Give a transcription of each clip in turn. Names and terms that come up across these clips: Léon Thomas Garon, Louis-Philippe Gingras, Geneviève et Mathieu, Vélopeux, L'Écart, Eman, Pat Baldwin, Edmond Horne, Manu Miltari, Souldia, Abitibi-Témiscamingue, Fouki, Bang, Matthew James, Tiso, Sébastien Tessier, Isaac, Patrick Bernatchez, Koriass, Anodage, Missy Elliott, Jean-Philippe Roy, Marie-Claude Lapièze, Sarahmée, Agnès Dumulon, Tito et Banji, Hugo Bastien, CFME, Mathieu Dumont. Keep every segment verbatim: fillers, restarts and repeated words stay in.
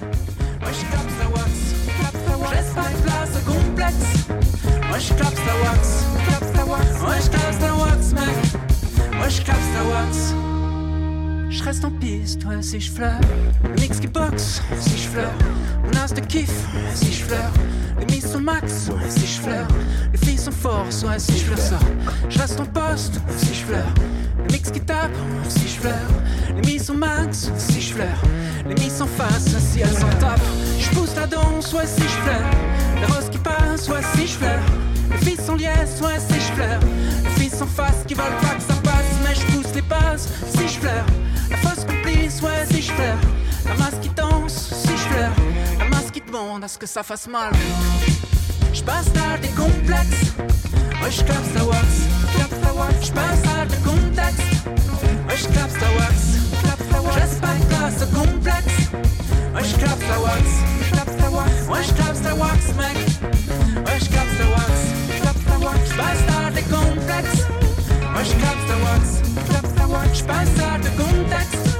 Moi je clap la wax, je laisse pas de place au complexe. Moi je clap la wax, moi je clap la wax mec. Moi je clap la wax. Je reste en piste, ouais, si je fleure. Le mix qui boxe, si je fleure. Mon as de kiff, si je fleure. Les mises sont max, ouais, si je fleure. Les filles sont fortes, ouais, si je fleure ça. Je reste en poste, si je fleure. Le mix qui tape, si je fleure. Les mises sont max, si je fleure. Les mises en face, si elles s'en tapent. Je pousse la danse, ouais, si je fleure. Les roses qui passent, ouais, si je fleure. Les filles sont liesses, ouais, si je fleure. Les filles s'en face qui veulent pas que ça passe. Mais je pousse les passes, si je fleure. La fausse complice, ouais, si je fleure. La masse qui danse, si je fleure. La masse qui demande à ce que ça fasse mal. Je passe là des complexes. Ouais, je clapse la wax. Je passe là des contextes. Ouais, je clapse la wax. Je laisse pas de place au complexe. Ouais, je clapse la wax. Ouais, je clapse la wax, mec. Ouais, je clapse la wax. Je passe là des complexes. Ouais, je clapse la wax. Je passe à de contexte.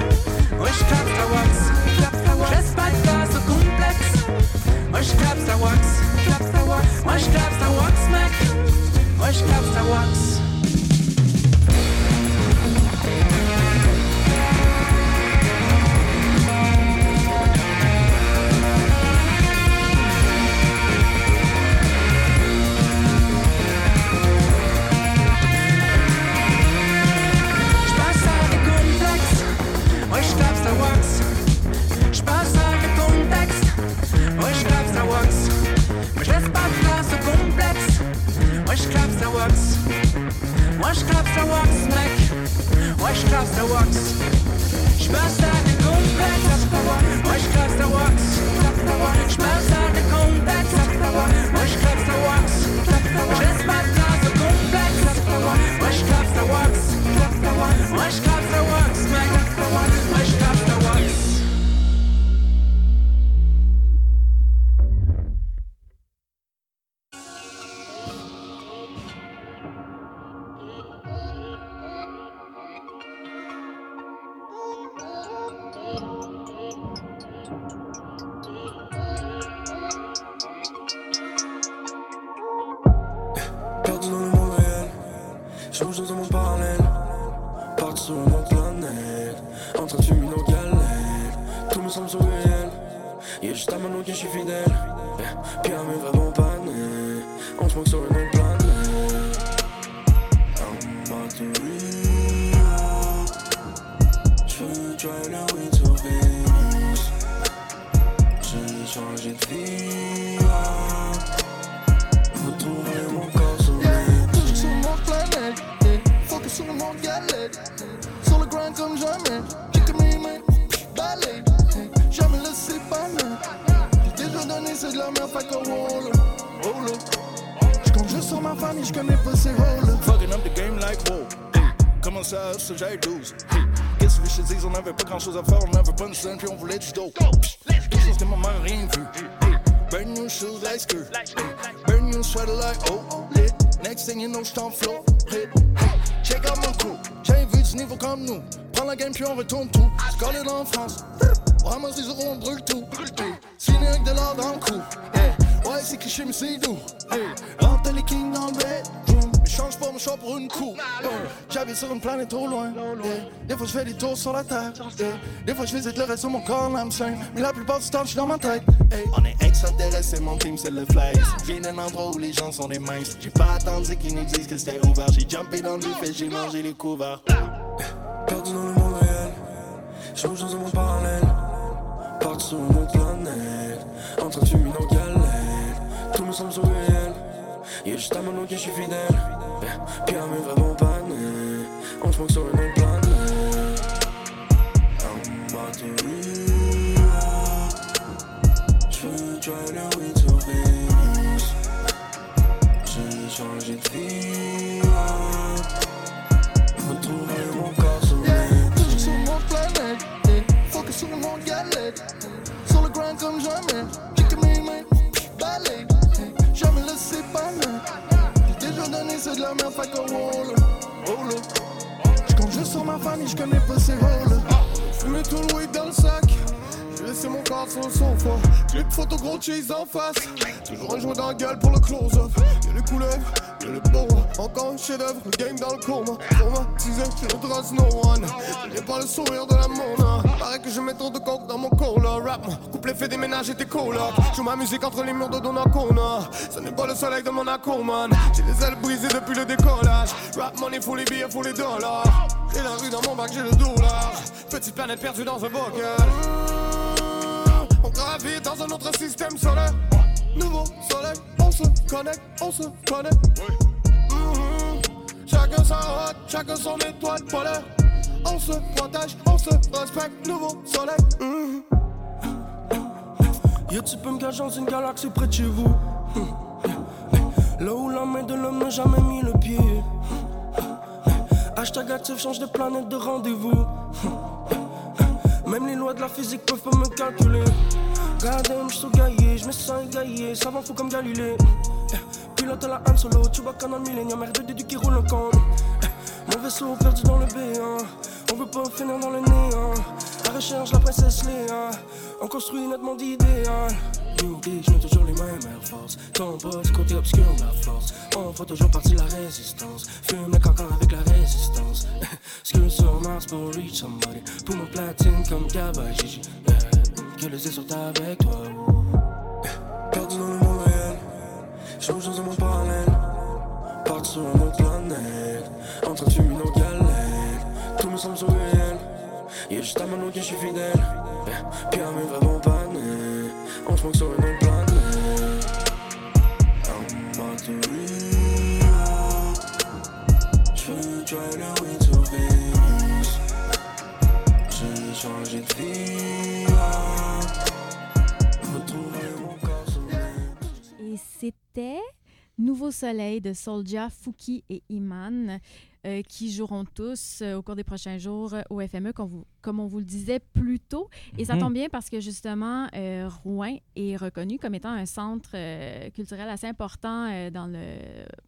Ouais, je clap la wax. Je laisse pas de place au complexe. Ouais, je clap la wax. Ouais, je clap la wax, mec. Ouais, je clap la wax. Puis on voulait du dope. Deux choses que maman a rien vu. Brand new shoes like skirt. Brand new sweater like oh lit. Next thing you know, j't'en flow. Hit. Check out mon crew. J'ai vu du niveau comme nous. Prends la game puis on retourne tout. J'colle dans en France. On ramasse les euros, on brûle tout. Signé avec de l'or dans le cou. Ouais, c'est cliché mais c'est doux. Rentre les kings dans le bedroom. J'change pas mon choix pour une coupe. J'habite sur une planète trop loin. Des fois je fais des tours sur la terre. Des fois je visite le reste de mon corps, l'âme saine. Mais la plupart du temps je suis dans ma tête. Hey. On est extraterrestre et mon team c'est le flex. Je viens d'un endroit où les gens sont des minces. J'ai pas attendu qu'ils nous disent que c'était ouvert. J'ai jumpé dans le buffet, j'ai mangé les couverts. Perdu dans le monde réel. Je bouge dans un monde parallèle. Parti sur une autre planète. Entre tu mines en galère. Tout me semble surréel. Y'a juste à mon nom que je suis fidèle. Puis à mes vrais bons panais. On se moque sur une autre planète. Try to win to lose. J'ai changé de vie. Retrouver mon corps solide. Toujours sur mon planète. Faut que sur mon galette. Sur le grind comme jamais. J'ai que mes mains balais. Jamais le séparer. Déjà donné c'est de la merde. Fait qu'on roule. Roule. J'compte juste sur ma famille. J'connais pas ses rôles. Fumer tout le weed dans le sac. Laissez mon corps sur le sofa. Clip photo gros cheese en face. Toujours un joint dans la gueule pour le close-up. Y'a les couleuvres, y'a les boa. Encore un chef-d'œuvre, le game dans le coma. Traumatisé, je redresse no one. J'ai pas le sourire de la mona. Paraît que je mets trop de coke dans mon cola. Rap, mon couple fait des ménages et tes colas. Joue ma musique entre les murs de Donnacona. Ce n'est pas le soleil de Monaco, man. J'ai les ailes brisées depuis le décollage. Rap money, faut les billets, faut les dollars. Et la rue dans mon bac, j'ai le dollar. Petite planète perdue dans un bocal. On gravit dans un autre système solaire. Nouveau soleil, on se connecte, on se connecte. mm-hmm. Chacun sa route, chacun son étoile polaire. On se protège, on se respecte, nouveau soleil. mm-hmm. Y'a tu peux me cacher dans une galaxie près de chez vous. mm-hmm. Là où la main de l'homme n'a jamais mis le pied. Hashtag actif, change de planète, de rendez-vous. Même les lois de la physique peuvent pas me calculer. Goddamn, j'suis gaillé, j'me sens égaillé, ça va fou comme Galilée. Pilote à la Han Solo, tu vois qu'en un millénium, R deux D deux qui roule le camp. Mon vaisseau perdu dans le béant, on veut pas finir dans le néant. La recherche, la princesse Léa, on construit notre monde idéal. L'unité, j'mets toujours les mêmes air force. Ton bas du côté obscur de la force. On fait toujours partie de la résistance. Fume le cancan avec la résistance. Skull sur Mars pour reach somebody. Pour mon platine comme Kabajiji. Que les essortes avec toi. Perdu dans le monde réel. Change dans un monde parallèle. Parti sur une autre planète. En train de fumer nos galettes. Tout me semble surréel. Y'a juste un mano qui je suis fidèle. Puis à mes vrais bons panneaux. On se moque sur une autre planète. I'm about to reload. J'veux try le retrovirus. J'ai changé de vie. Retrouver mon corps sur. Et c'était Nouveau Soleil de Souldia, Fouki et Eman, euh, qui joueront tous euh, au cours des prochains jours euh, au F M E, comme, vous, comme on vous le disait plus tôt. Et mm-hmm. ça tombe bien parce que justement, euh, Rouyn est reconnu comme étant un centre euh, culturel assez important euh, dans le,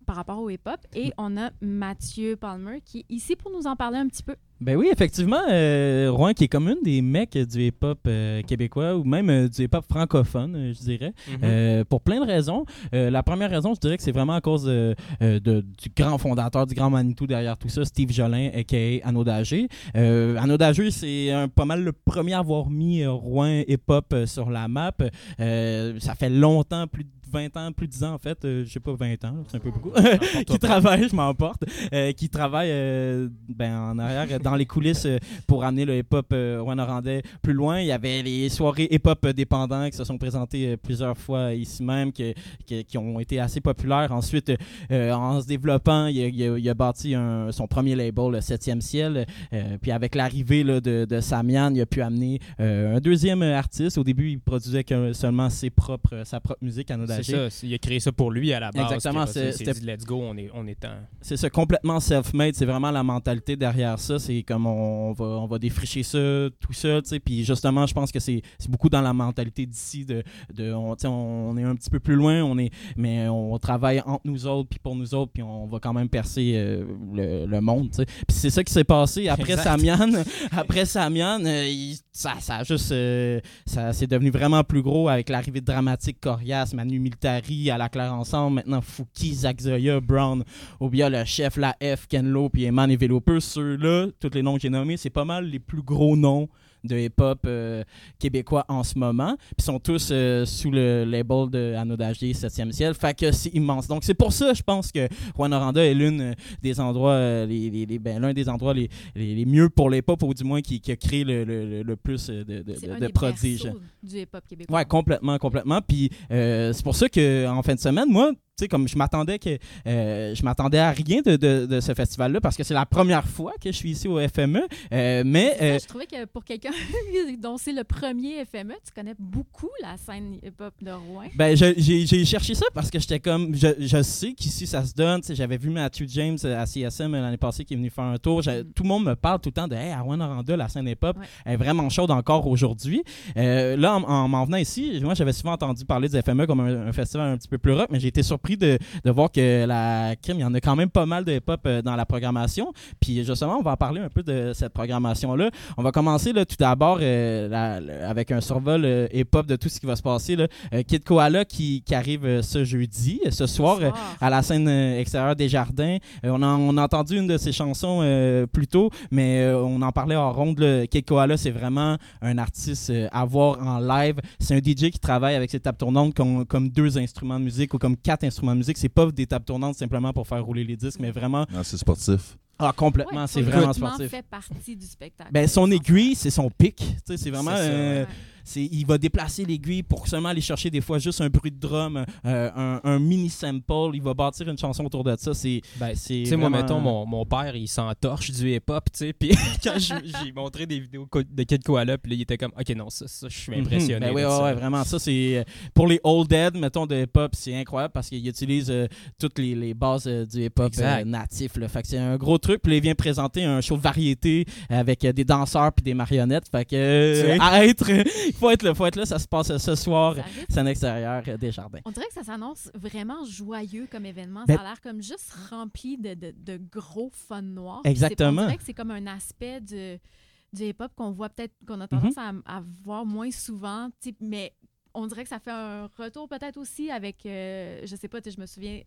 par rapport au hip-hop. Et on a Mathieu Palmer qui est ici pour nous en parler un petit peu. Ben oui, effectivement, euh, Rouyn qui est comme une des mecs du hip-hop euh, québécois ou même euh, du hip-hop francophone, euh, je dirais, mm-hmm. euh, pour plein de raisons. Euh, la première raison, je dirais que c'est vraiment à cause euh, de, du grand fondateur, du grand Manitou derrière tout ça, Steve Jolin, a k a. Anodage. Euh, Anodage, c'est un, pas mal le premier à avoir mis euh, Rouyn hip-hop euh, sur la map. Euh, ça fait longtemps, plus de vingt ans, plus de dix ans en fait, euh, je sais pas, vingt ans, c'est un peu beaucoup, qui travaille, je m'emporte, euh, qui travaille euh, ben, en arrière, dans les coulisses euh, pour amener le hip-hop euh, Rouyn-Norandais plus loin. Il y avait les soirées hip-hop dépendants qui se sont présentées euh, plusieurs fois ici même, que, que, qui ont été assez populaires. Ensuite, euh, en se développant, il, il, il a bâti un, son premier label, le Septième Ciel, euh, puis avec l'arrivée là, de, de Samian, il a pu amener euh, un deuxième artiste. Au début, il produisait que, seulement ses propres, sa propre musique à nos. C'est ça, il a créé ça pour lui à la base. Exactement. C'est, c'est, dit, let's go, on est, on est en... C'est ça, complètement self-made. C'est vraiment la mentalité derrière ça. C'est comme on va, on va défricher ça, tout ça, tu sais. Puis justement, je pense que c'est, c'est beaucoup dans la mentalité d'ici. De, de, on, on est un petit peu plus loin, on est, mais on travaille entre nous autres, puis pour nous autres, puis on va quand même percer euh, le, le monde, tu sais. Puis c'est ça qui s'est passé. Après Samian, après Samian euh, il, ça, ça, juste, euh, ça c'est devenu vraiment plus gros avec l'arrivée de Dramatique, Koriass, Manu Miltari, Alaclair Ensemble, maintenant Fouki, Zach Zoya, Brown, Obia, le chef, la F, Kenlo, puis Eman et Vélopeux. Ceux-là, tous les noms que j'ai nommés, c'est pas mal les plus gros noms de hip-hop euh, québécois en ce moment. Puis sont tous euh, sous le label de Anodage, Septième Ciel. Fait que c'est immense. Donc c'est pour ça, je pense que Rouyn-Noranda est l'une des endroits, euh, les, les, les, ben, l'un des endroits les, les, les mieux pour l'hip-hop, ou du moins qui, qui a créé le, le, le plus de, de, c'est de, un de des prodiges du hip-hop québécois. Ouais, complètement, complètement. Puis euh, c'est pour ça qu'en fin de semaine, moi, tu sais, comme je m'attendais que euh, je m'attendais à rien de, de, de ce festival-là, parce que c'est la première fois que je suis ici au F M E. Euh, mais ça, euh, je trouvais que pour quelqu'un dont c'est le premier F M E, tu connais beaucoup la scène hip-hop de Rouyn. Ben, je, j'ai, j'ai cherché ça parce que j'étais comme, je, je sais qu'ici ça se donne. Tu sais, j'avais vu Matthew James à C S M l'année passée qui est venu faire un tour. Je, mm. Tout le monde me parle tout le temps de hey, à Rouyn-Noranda, la scène hip-hop ouais. est vraiment chaude encore aujourd'hui. Euh, là, en, en m'en venant ici, moi j'avais souvent entendu parler du F M E comme un, un festival un petit peu plus rock, mais j'ai été surpris de, de voir que la crime, il y en a quand même pas mal de hip-hop dans la programmation. Puis justement, on va en parler un peu de cette programmation-là. On va commencer là, tout d'abord euh, la, la, avec un survol euh, hip-hop de tout ce qui va se passer. Là. Euh, Kid Koala qui, qui arrive euh, ce jeudi, ce soir, euh, à la scène extérieure des Jardins. Euh, on, a, on a entendu une de ses chansons euh, plus tôt, mais euh, on en parlait en ronde. Là. Kid Koala, c'est vraiment un artiste euh, à voir en live. C'est un D J qui travaille avec ses tapes tournantes comme, comme deux instruments de musique ou comme quatre instruments de musique. C'est pas des tapes tournantes simplement pour faire rouler les disques, mais vraiment... Non, c'est sportif. Ah, complètement, ouais, c'est vraiment sportif. Fait partie du spectacle. Ben, son aiguille, c'est son pic. T'sais, c'est vraiment... C'est euh, ça, ouais. C'est, il va déplacer l'aiguille pour seulement aller chercher des fois juste un bruit de drum, euh, un, un mini sample. Il va bâtir une chanson autour de ça. C'est, ben, c'est vraiment... Moi, mettons, mon, mon père, il s'entorche du hip-hop. Puis quand j'ai, j'ai montré des vidéos de Kid Koala, puis il était comme, OK, non, ça, ça je suis impressionné. Mm-hmm. Ben, oui, ouais, ouais, vraiment. Ça, c'est pour les old dead, mettons, de hip-hop, c'est incroyable parce qu'il utilise euh, toutes les, les bases euh, du hip-hop euh, natif. Là. Fait que c'est un gros truc. Puis il vient présenter un show de variété avec euh, des danseurs puis des marionnettes. Fait que euh, arrête! Faut être là, faut être là, ça se passe ce soir, c'est à l'extérieur des Jardins. On dirait que ça s'annonce vraiment joyeux comme événement. Ben, ça a l'air comme juste rempli de, de, de gros fun noirs. Exactement. On dirait que c'est comme un aspect du, du hip-hop qu'on voit peut-être, qu'on a tendance mm-hmm. à, à voir moins souvent, mais on dirait que ça fait un retour peut-être aussi avec, euh, je sais pas, je me souviens,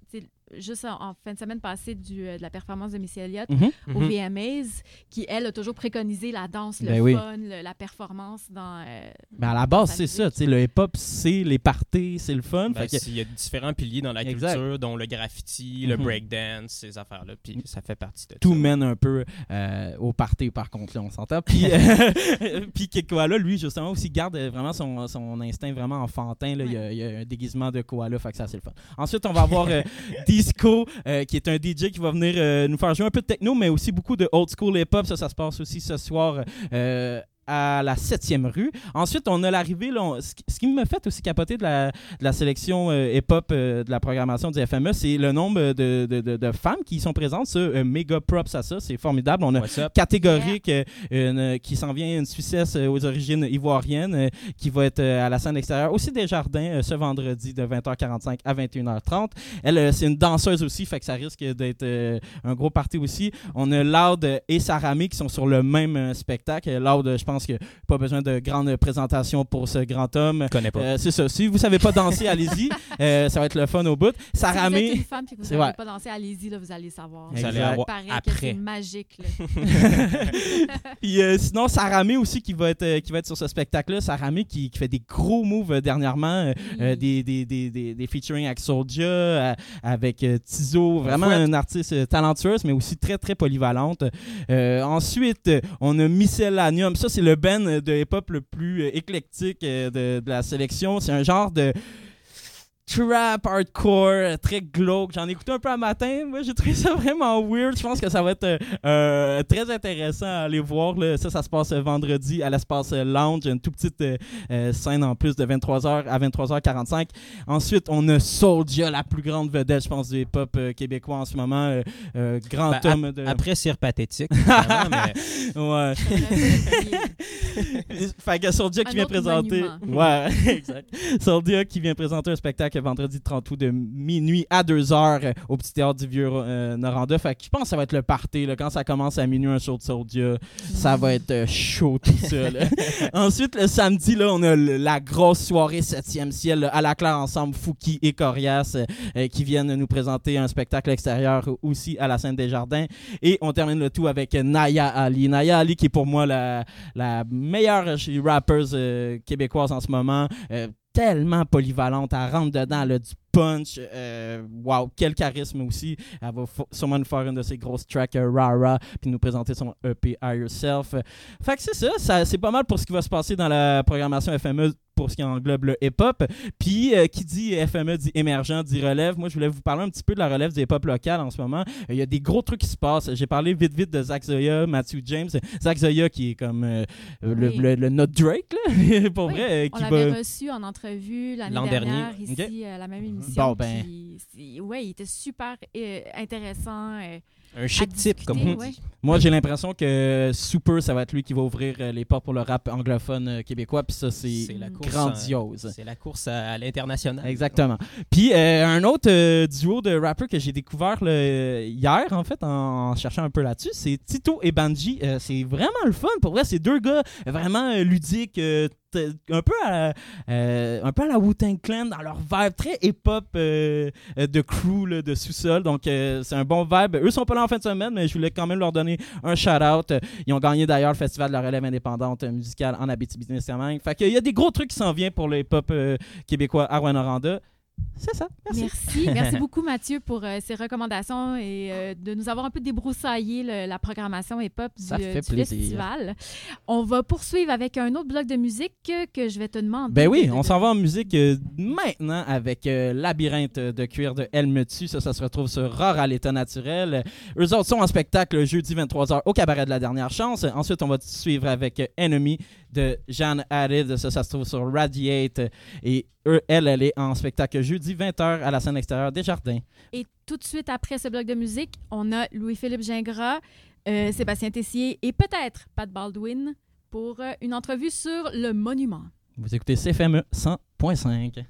juste en, en fin de semaine passée du, euh, de la performance de Missy Elliott mm-hmm, au mm-hmm. V M As, qui, elle, a toujours préconisé la danse, le ben fun, oui. le, la performance dans... Euh, ben à la base, c'est ça. Le hip-hop, c'est les parties, c'est le fun. Ben, fait que... Il y a différents piliers dans la exact. culture, dont le graffiti, mm-hmm. le breakdance, ces affaires-là, puis ça fait partie de tout. Tout mène un peu euh, au party, par contre, là, on s'entend. Puis, euh, puis Kid Koala, lui, justement, aussi garde vraiment son, son instinct vraiment enfantin. Là. Ouais. Il, y a, il y a un déguisement de koala, fait que ça, c'est le fun. Ensuite, on va avoir euh, des Disco, euh, qui est un D J qui va venir euh, nous faire jouer un peu de techno, mais aussi beaucoup de old school hip-hop. Ça, ça se passe aussi ce soir euh, à la septième rue. Ensuite, on a l'arrivée, là, on, ce, qui, ce qui me fait aussi capoter de la, de la sélection euh, hip-hop euh, de la programmation du F M E, c'est le nombre de, de, de, de femmes qui sont présentes. Ça, euh, méga props à ça, c'est formidable. On a catégorique yeah. euh, une, qui s'en vient, une Suissesse euh, aux origines ivoiriennes euh, qui va être euh, à la scène extérieure aussi des Jardins euh, ce vendredi de vingt heures quarante-cinq à vingt et une heures trente. Elle, euh, c'est une danseuse aussi, fait que ça risque d'être euh, un gros party aussi. On a Loud et Sarahmée qui sont sur le même euh, spectacle. Loud, je pense que pas besoin de grandes présentations pour ce grand homme. Je connais pas. Euh, c'est ça. Si vous savez pas danser, allez-y. Euh, ça va être le fun au bout. Sarahmée. Si vous êtes une femme et que vous savez ouais. pas danser, allez-y, là, vous allez savoir. Vous allez avoir après. Que c'est magique. Puis, euh, sinon, Sarahmée aussi qui va être, qui va être sur ce spectacle-là. Sarahmée qui, qui fait des gros moves dernièrement. Euh, oui. des, des, des, des, des featuring avec Souldia, euh, avec euh, Tiso. Vraiment ouais. une artiste talentueuse, mais aussi très, très polyvalente. Euh, ensuite, on a Miscellanium. Ça, c'est le Le band de hip-hop le plus éclectique de, de la sélection. C'est un genre de trap hardcore, très glauque. J'en ai écouté un peu à matin. Moi, j'ai trouvé ça vraiment weird. Je pense que ça va être euh, très intéressant à aller voir. Là. Ça, ça se passe vendredi à l'espace Lounge. Une toute petite euh, scène en plus de vingt-trois heures à vingt-trois heures quarante-cinq. Ensuite, on a Souldia, la plus grande vedette, je pense, du hip-hop québécois en ce moment. Euh, euh, grand ben, homme ap- de... Après, c'est pathétique. mais... Ouais. Fait que Souldia qui vient présenter... Ouais, exact. Souldia qui vient présenter un spectacle vendredi trente août de minuit à deux heures euh, au petit théâtre du Vieux-Noranda. Euh, fait que je pense que ça va être le party. Là. Quand ça commence à minuit, un show de Souldia, ça va être euh, chaud tout ça. Ensuite, le samedi, là, on a le, la grosse soirée Septième Ciel, Alaclair Ensemble, Fouki et Koriass euh, qui viennent nous présenter un spectacle extérieur aussi à la scène des Jardins. Et on termine le tout avec Naya Ali. Naya Ali qui est pour moi la, la meilleure rappeuse euh, québécoise en ce moment. Euh, tellement polyvalente, elle rentre dedans, elle a du punch, euh, wow, quel charisme aussi, elle va f- sûrement nous faire une de ses grosses tracks euh, rara, puis nous présenter son E P Higher Self. Fait que c'est ça, ça, c'est pas mal pour ce qui va se passer dans la programmation F M E pour ce qui englobe le hip-hop. Puis, euh, qui dit F M E dit émergent, dit relève. Moi, je voulais vous parler un petit peu de la relève du hip-hop local en ce moment. Il euh, y a des gros trucs qui se passent. J'ai parlé vite, vite de Zach Zoya, Matthew James. Zach Zoya qui est comme euh, oui. le, le, le notre Drake, là, pour oui. vrai. Euh, qui On l'avait va... reçu en entrevue l'année L'an dernière, dernier. Ici, okay. à la même émission. Bon, ben... Oui, il était super euh, intéressant. Euh... Un chic discuter, type, comme on dit. Ouais. Moi, j'ai l'impression que super, ça va être lui qui va ouvrir les portes pour le rap anglophone québécois. Puis ça, c'est, c'est grandiose. À, c'est la course à, à l'international. Exactement. Puis euh, un autre euh, duo de rappeurs que j'ai découvert le, hier, en fait, en, en cherchant un peu là-dessus, c'est Tito et Banji. Euh, c'est vraiment le fun. Pour vrai, c'est deux gars vraiment ludiques, euh, un peu à euh, un peu à la Wu-Tang Clan dans leur vibe très hip-hop euh, de crew là, de sous-sol, donc euh, c'est un bon vibe. Eux sont pas là en fin de semaine, mais je voulais quand même leur donner un shout-out. Ils ont gagné d'ailleurs le festival de la relève indépendante musicale en Abitibi-Témiscamingue. Fait qu'il y a des gros trucs qui s'en viennent pour le hip-hop euh, québécois à Rouyn-Noranda. C'est ça. Merci. Merci, merci beaucoup, Mathieu, pour euh, ces recommandations et euh, de nous avoir un peu débroussaillé le, la programmation hip-hop du, euh, du festival. On va poursuivre avec un autre bloc de musique que, que je vais te demander. Ben oui, de, de, on s'en va en musique euh, maintenant avec euh, Labyrinthe de cuir de Elle me tue. Ça, ça se retrouve sur Rare à l'état naturel. Eux autres sont en spectacle jeudi vingt-trois heures au Cabaret de la Dernière Chance. Ensuite, on va suivre avec Enemy de Jeanne Added. Ça, ça se trouve sur Radiate. Et eux, elle, elle est en spectacle jeudi vingt heures à la scène extérieure des Jardins. Et tout de suite après ce bloc de musique, on a Louis-Philippe Gingras, euh, Sébastien Tessier et peut-être Pat Baldwin pour euh, une entrevue sur le monument. Vous écoutez C F M E cent point cinq.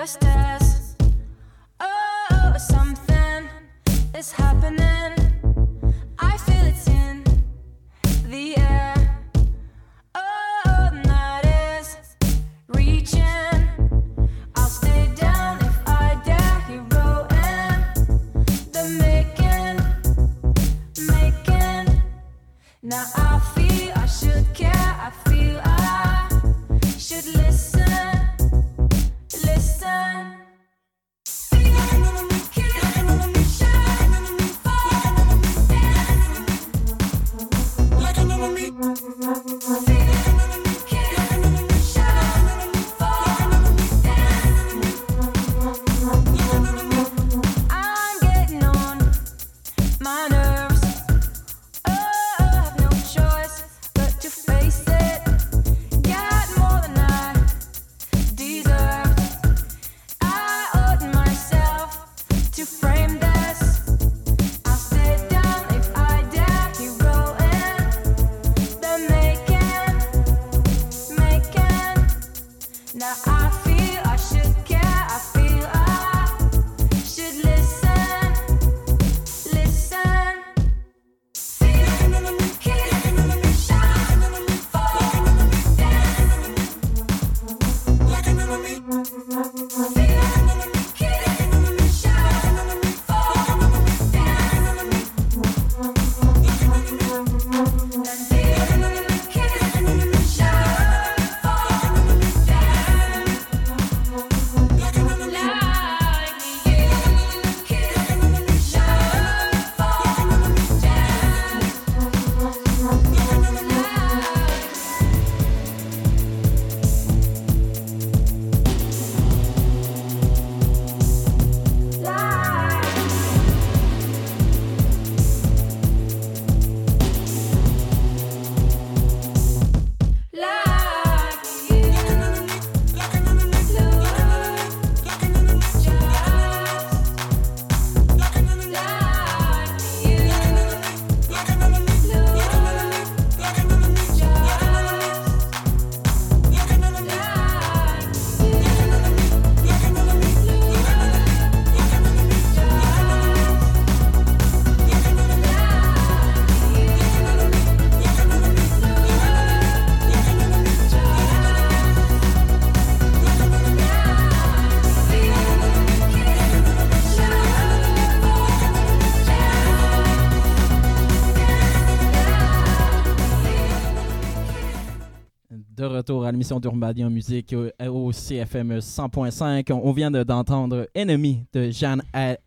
sisters. Oh, something is happening. I feel it's in the air. Oh, night is reaching. I'll stay down if I dare. Hero and the making, making. Now I feel I should care. I feel I should listen. À l'émission d'Urbadia Musique au C F M E cent point cinq. On vient de, d'entendre Enemy de Jeanne Added.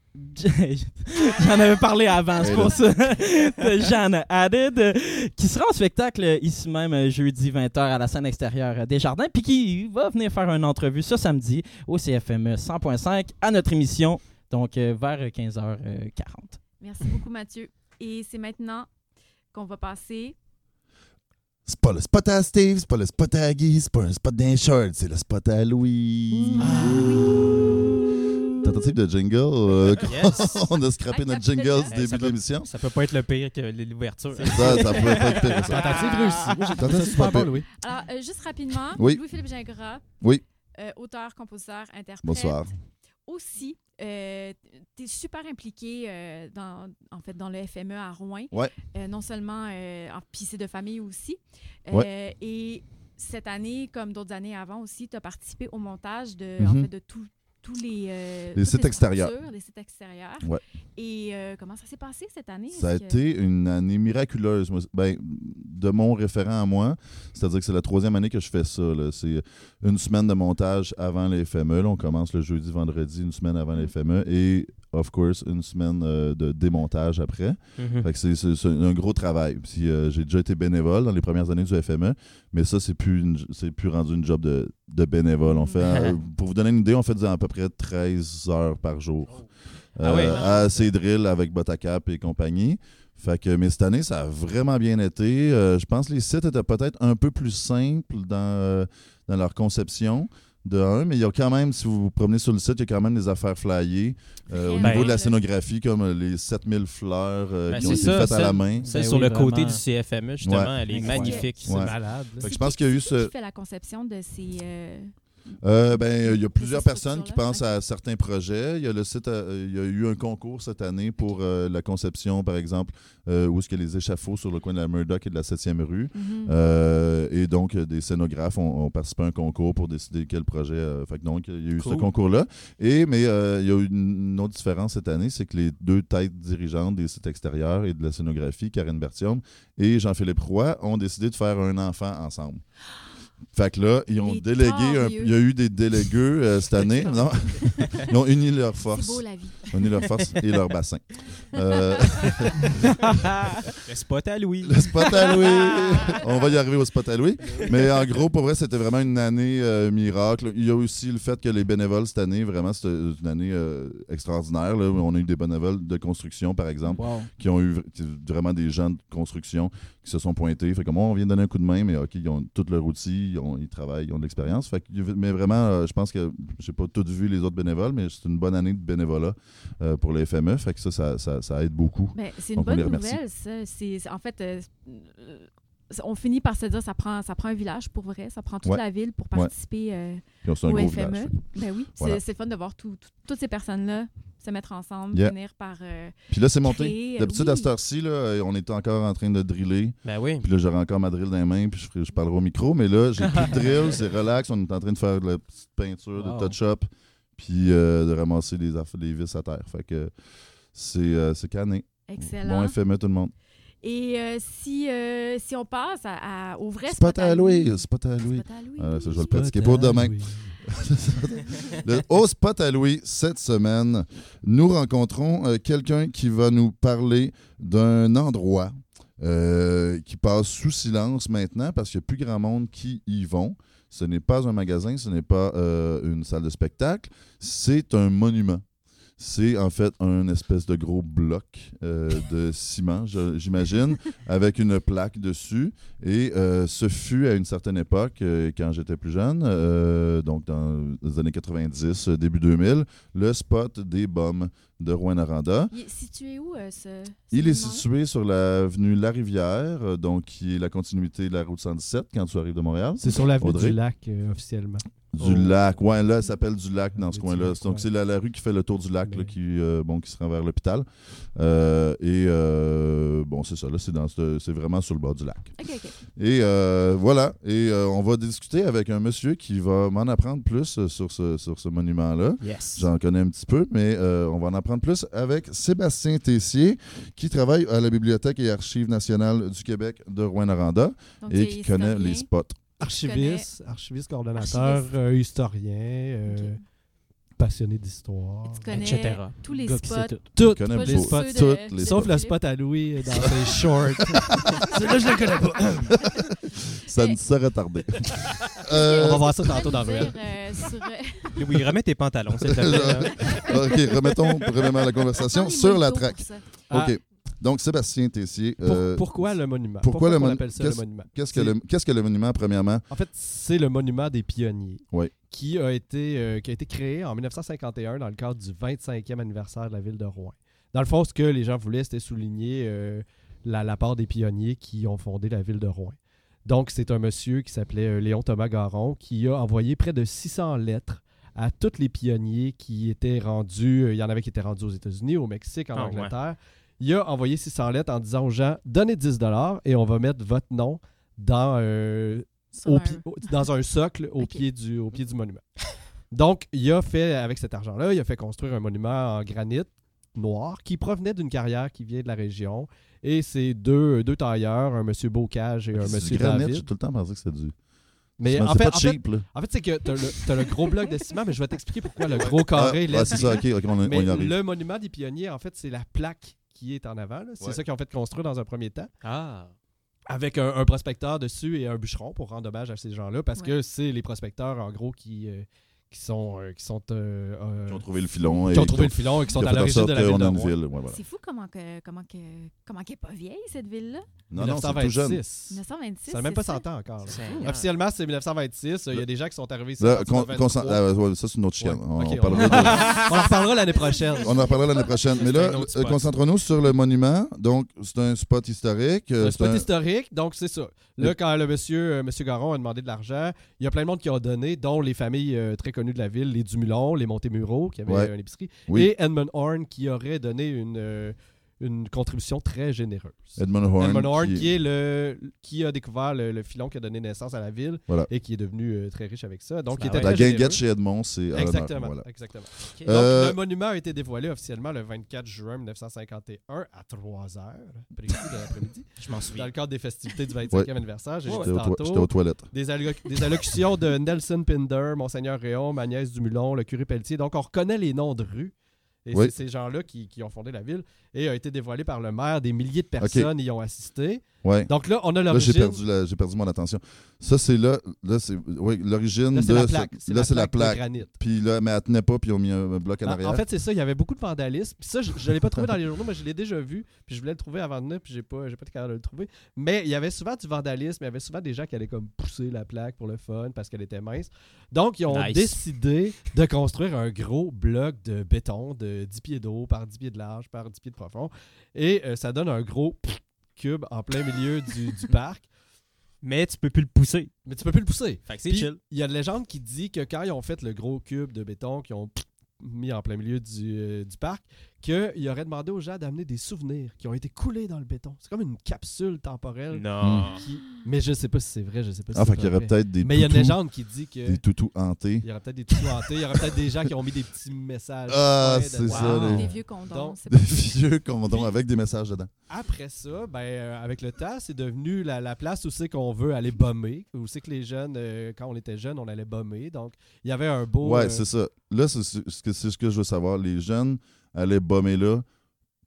J'en avais parlé avant, c'est pour ça. De Jeanne Added, qui sera en spectacle ici même jeudi vingt heures à la scène extérieure des Jardins, puis qui va venir faire une entrevue ce samedi au C F M E cent point cinq à notre émission, donc vers quinze heures quarante. Merci beaucoup, Mathieu. Et c'est maintenant qu'on va passer. C'est pas le spot à Steve, c'est pas le spot à Guy, c'est pas un spot d'un shirt, c'est le spot à Louis. Ah. Tentative de jingle. Euh, yes. On a scrappé notre jingle du début peut, de l'émission. Ça peut pas être le pire que l'ouverture. C'est ça, ça peut pas être pire que ça. Tentative réussie. Tentative pas bon, Louis. Alors, euh, juste rapidement, oui. Louis-Philippe Gingras, oui. euh, auteur, compositeur, interprète. Bonsoir. Aussi, euh, tu es super impliqué euh, dans, en fait, dans le F M E à Rouyn. Ouais. Euh, non seulement, euh, puis c'est de famille aussi. Euh, ouais. Et cette année, comme d'autres années avant aussi, tu as participé au montage de, mm-hmm. en fait, de tous les, euh, les, sites les, extérieurs. les sites extérieurs. Ouais. Et euh, comment ça s'est passé cette année? Ça a que... été une année miraculeuse. Moi, ben, de mon référent à moi, c'est-à-dire que c'est la troisième année que je fais ça. Là. C'est une semaine de montage avant les F M E. Là, on commence le jeudi, vendredi, une semaine avant les F M E et, of course, une semaine euh, de démontage après. Mm-hmm. Fait que c'est, c'est, c'est un gros travail. Puis, euh, j'ai déjà été bénévole dans les premières années du F M E, mais ça, c'est plus, une, c'est plus rendu une job de, de bénévole. On fait, euh, pour vous donner une idée, on fait à peu près treize heures par jour. Euh, ah oui, à Cédril avec Botacap et compagnie. Fait que, mais cette année, ça a vraiment bien été. Euh, je pense que les sites étaient peut-être un peu plus simples dans, euh, dans leur conception, de un, mais il y a quand même, si vous vous promenez sur le site, il y a quand même des affaires flyées euh, au ben, niveau de la scénographie, comme les sept mille fleurs euh, ben, qui ont été ça, faites ça, à la main. C'est ben, sur oui, le vraiment. Côté du C F M E, justement, ouais. Elle est magnifique. Ouais. C'est malade. Fait que je pense qu'il y a eu ce... Qui fait la conception de ces... Euh... Euh, ben, il y a plusieurs personnes qui pensent ouais. à certains projets. Il y a le site, à, il y a eu un concours cette année pour okay. euh, la conception, par exemple, euh, où est-ce que les échafauds sur le coin de la Murdoch et de la septième rue. Mm-hmm. Euh, et donc, des scénographes ont, ont participé à un concours pour décider quel projet. Euh, fait que donc, il y a eu cool. ce concours-là. Et, mais euh, il y a eu une autre différence cette année, c'est que les deux têtes dirigeantes des sites extérieurs et de la scénographie, Karine Bertium et Jean-Philippe Roy, ont décidé de faire un enfant ensemble. Fait que là, ils ont les délégué, un, il y a eu des délégués euh, cette année. Non. Ils ont uni leurs forces. C'est beau la vie. Uni leurs forces et leur bassin. Euh... Le spot à Louis. Le spot à Louis. On va y arriver au spot à Louis. Mais en gros, pour vrai, c'était vraiment une année euh, miracle. Il y a aussi le fait que les bénévoles cette année, vraiment, c'était une année euh, extraordinaire. Là, on a eu des bénévoles de construction, par exemple, wow. qui ont eu vraiment des gens de construction qui se sont pointés. Fait que moi, on vient donner un coup de main, mais OK, ils ont tout leur outil. Ils, ont, ils travaillent, ils ont de l'expérience. Fait que, mais vraiment, euh, je pense que je n'ai pas tout vu les autres bénévoles, mais c'est une bonne année de bénévolat euh, pour le F M E. Fait que ça, ça, ça, ça aide beaucoup. Bien, c'est une donc, bonne nouvelle. Ça. C'est, c'est, en fait, euh, on finit par se dire que ça prend, ça prend un village pour vrai. Ça prend toute ouais. la ville pour participer ouais. euh, au F M E. Village, ben oui, voilà. c'est, c'est fun de voir tout, tout, toutes ces personnes-là se mettre ensemble, yeah. venir par... Euh, puis là, c'est monté. Créer, d'habitude, oui. à cette heure-ci, là, on était encore en train de driller. Ben oui. Puis là, j'aurai encore ma drill dans les mains, puis je, je parlerai au micro. Mais là, j'ai plus de drill, c'est relax. On est en train de faire de la petite peinture, wow. de touch-up, puis euh, de ramasser les, les vis à terre. Fait que c'est, euh, c'est canné. Excellent. Bon F M E, tout le monde. Et euh, si, euh, si on passe à, à, au vrai... Spot à Louis. Spot à Louis. Je vais le pratiquer pour demain. Le, au Spot à Louis, cette semaine, nous rencontrons euh, quelqu'un qui va nous parler d'un endroit euh, qui passe sous silence maintenant parce qu'il n'y a plus grand monde qui y vont. Ce n'est pas un magasin, ce n'est pas euh, une salle de spectacle, c'est un monument. C'est en fait un espèce de gros bloc euh, de ciment, je, j'imagine, avec une plaque dessus. Et euh, ce fut à une certaine époque, euh, quand j'étais plus jeune, euh, donc dans les années quatre-vingt-dix, début deux mille, le spot des bombes de Rouyn-Noranda. Il est situé où, euh, ce, ce Il est situé sur l'avenue La Rivière, euh, donc qui est la continuité de la route cent dix-sept quand tu arrives de Montréal. C'est sur l'avenue Audrey. Du Lac, euh, officiellement. Du oh. Lac, ouais, là, ça s'appelle du Lac dans ce coin-là. Lac, donc, ouais. c'est la, la rue qui fait le tour du lac, ouais. là, qui, euh, bon, qui se rend vers l'hôpital. Euh, et, euh, bon, c'est ça, là, c'est, dans ce, c'est vraiment sur le bord du lac. Okay, okay. Et euh, voilà, et euh, on va discuter avec un monsieur qui va m'en apprendre plus sur ce, sur ce monument-là. Yes. J'en connais un petit peu, mais euh, on va en apprendre plus avec Sébastien Tessier, qui travaille à la Bibliothèque et Archives nationales du Québec de Rouyn-Noranda et qui connaît les spots. Archiviste, archiviste, coordonnateur, archiviste. Euh, historien, euh, okay. passionné d'histoire, et tu connais et cetera. Tous les spots. Toutes tout, les spots. De, tout les sauf spots. Le spot à Louis dans ses shorts. Celui-là, je ne le connais pas. Ça nous serait retardé. euh, On va voir ça tantôt dans le euh, sur... Louis, remets tes pantalons, s'il te plaît. OK, remettons vraiment la conversation sur la traque. Ah. OK. Donc, Sébastien Tessier... Pour, euh, pourquoi le monument? Pourquoi, pourquoi le mon... on appelle ça qu'est-ce, le monument? Qu'est-ce que le, qu'est-ce que le monument, premièrement? En fait, c'est le monument des pionniers oui. qui, a été, euh, qui a été créé en dix-neuf cent cinquante et un dans le cadre du vingt-cinquième anniversaire de la ville de Rouen. Dans le fond, ce que les gens voulaient, c'était souligner euh, la, la part des pionniers qui ont fondé la ville de Rouen. Donc, c'est un monsieur qui s'appelait euh, Léon Thomas Garon qui a envoyé près de six cents lettres à tous les pionniers qui étaient rendus... Euh, il y en avait qui étaient rendus aux États-Unis, au Mexique, en ah, Angleterre... Ouais. Il a envoyé six cents lettres en disant aux gens « Donnez dix dollars et on va mettre votre nom dans, euh, au pi- au, dans un socle au, okay. pied du, au pied du monument. » Donc, il a fait, avec cet argent-là, il a fait construire un monument en granit noir qui provenait d'une carrière qui vient de la région. Et c'est deux, deux tailleurs, un monsieur Bocage et okay, un c'est monsieur David. Granit, j'ai tout le temps pensé que c'était du... Mais en fait, pas cheap, en, fait, en fait, c'est que t'as le, t'as le gros bloc de ciment, mais je vais t'expliquer pourquoi le gros carré... Ah, ah, c'est ça, okay, okay, on, mais on y arrive. Le monument des pionniers, en fait, c'est la plaque qui est en avant. Là. C'est ouais. ça qu'ils ont fait construire dans un premier temps. Ah. Avec un, un prospecteur dessus et un bûcheron pour rendre hommage à ces gens-là parce ouais. que c'est les prospecteurs, en gros, qui, euh, qui sont euh, qui sont euh, euh, qui ont trouvé le filon et qui ont trouvé le filon et qui sont à l'origine de la ville de Rouyn. Ville, ouais, voilà. C'est fou comment que comment que comment qu'elle est pas vieille cette ville là. Non non, c'est tout jeune. dix-neuf vingt-six Ça n'a même pas cent ans encore. C'est ouais. Officiellement c'est dix-neuf vingt-six, il y a des gens qui sont arrivés ici. Ça c'est une autre chicane. Ouais. Okay, on, on, on, on en reparlera l'année prochaine. On en reparlera l'année prochaine, mais là concentrons-nous sur le monument. Donc c'est un spot historique, c'est un spot historique, donc c'est ça. Là quand le monsieur monsieur Garon a demandé de l'argent, il y a plein de monde qui a donné dont les familles très connues de la ville, les Dumulon, les Montémuraux, qui avaient ouais. une épicerie, oui. et Edmond Horne, qui aurait donné une, euh, une contribution très généreuse. Edmond Horne, Edmond Horne qui... qui, est le, qui a découvert le, le filon qui a donné naissance à la ville voilà. et qui est devenu euh, très riche avec ça. Donc, ah, il était ouais. La guinguette chez Edmond, c'est... Exactement. Voilà. Exactement. Okay. Donc, euh... le monument a été dévoilé officiellement le vingt-quatre juin dix-neuf cent cinquante et un à trois heures, précis de l'après-midi. Je m'en souviens. Dans le cadre des festivités du vingt-cinquième ouais. anniversaire, j'ai ouais. tantôt, j'étais aux toilettes. Des, allo- des allocutions de Nelson Pinder, Monseigneur Réaume, Agnès Dumulon, le curé Pelletier. Donc, on reconnaît les noms de rues. Et oui. c'est ces gens-là qui, qui ont fondé la ville et a été dévoilé par le maire. Des milliers de personnes okay. y ont assisté. Ouais. Donc là, on a l'origine. Là, j'ai perdu, la, j'ai perdu mon attention. Ça, c'est là. Là, c'est oui, l'origine là, c'est de. La plaque. C'est là, la c'est plaque la plaque. De granit. Puis là, mais elle tenait pas, puis ils ont mis un bloc à l'arrière. En fait, c'est ça. Il y avait beaucoup de vandalisme. Puis ça, je ne l'ai pas trouvé dans les journaux, mais je l'ai déjà vu. Puis je voulais le trouver avant de venir, puis je n'ai pas, j'ai pas été capable de le trouver. Mais il y avait souvent du vandalisme. Il y avait souvent des gens qui allaient comme pousser la plaque pour le fun parce qu'elle était mince. Donc, ils ont nice. décidé de construire un gros bloc de béton de dix pieds d'eau par dix pieds de large, par dix pieds de profond. Et euh, ça donne un gros. Cube en plein milieu du, du parc. Mais tu peux plus le pousser. Mais tu peux plus le pousser. Fait que c'est Puis, chill. Il y a une légende qui dit que quand ils ont fait le gros cube de béton qu'ils ont mis en plein milieu du, euh, du parc, qu'ils auraient demandé aux gens d'amener des souvenirs qui ont été coulés dans le béton. C'est comme une capsule temporelle. Non. Qui... Mais je sais pas si c'est vrai, je sais pas si ah, c'est vrai. Qu'il y aurait peut-être des Mais il y a une légende qui dit que... Des toutous hantés. Il y aurait peut-être des toutous hantés. Il y aurait peut-être des gens qui ont mis des petits messages. Ah, de... c'est wow. ça. Les... Des vieux condoms. Donc, c'est des vieux condoms Puis, avec des messages dedans. Après ça, ben, euh, avec le temps, c'est devenu la, la place où c'est qu'on veut aller bomber. Où c'est que les jeunes, euh, quand on était jeunes, on allait bomber. Donc, il y avait un beau... Ouais, euh... c'est ça. Là, c'est, c'est, c'est ce que je veux savoir. Les jeunes... aller bomber là,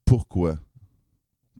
pourquoi?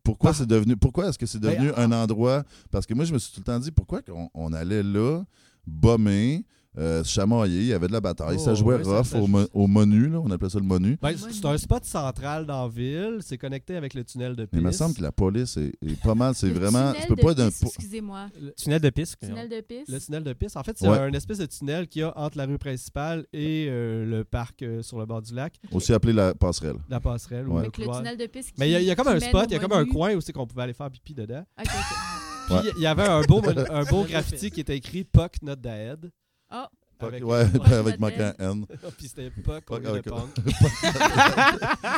Pourquoi, ah. c'est devenu, pourquoi est-ce que c'est devenu hey, un endroit? Parce que moi, je me suis tout le temps dit, pourquoi on, on allait là, bomber, euh, se chamailler, il y avait de la bataille, oh, ça jouait oui, rough au, mo- au menu, là, on appelait ça le menu. Ben, c'est un spot central dans la ville, c'est connecté avec le tunnel de piste. Mais il me semble que la police est, est pas mal, c'est le vraiment... Tunnel tu peux de pas piste, d'un po- excusez-moi. Le tunnel de piste. Tunnel de piste. Le tunnel de piste. En fait, c'est ouais. un espèce de tunnel qu'il y a entre la rue principale et euh, le parc euh, sur le bord du lac. Okay. Aussi appelé la passerelle. La passerelle. Ouais. Ou le, le tunnel de piste. Mais il y, y a comme un spot, il y a comme un coin où c'est qu'on pouvait aller faire pipi dedans. Okay, okay. Puis il ouais. y avait un beau, un beau graffiti qui était écrit « Puck not the head ». Oh. Avec, ouais, avec, avec ma N. Puis c'était pas comme le punk.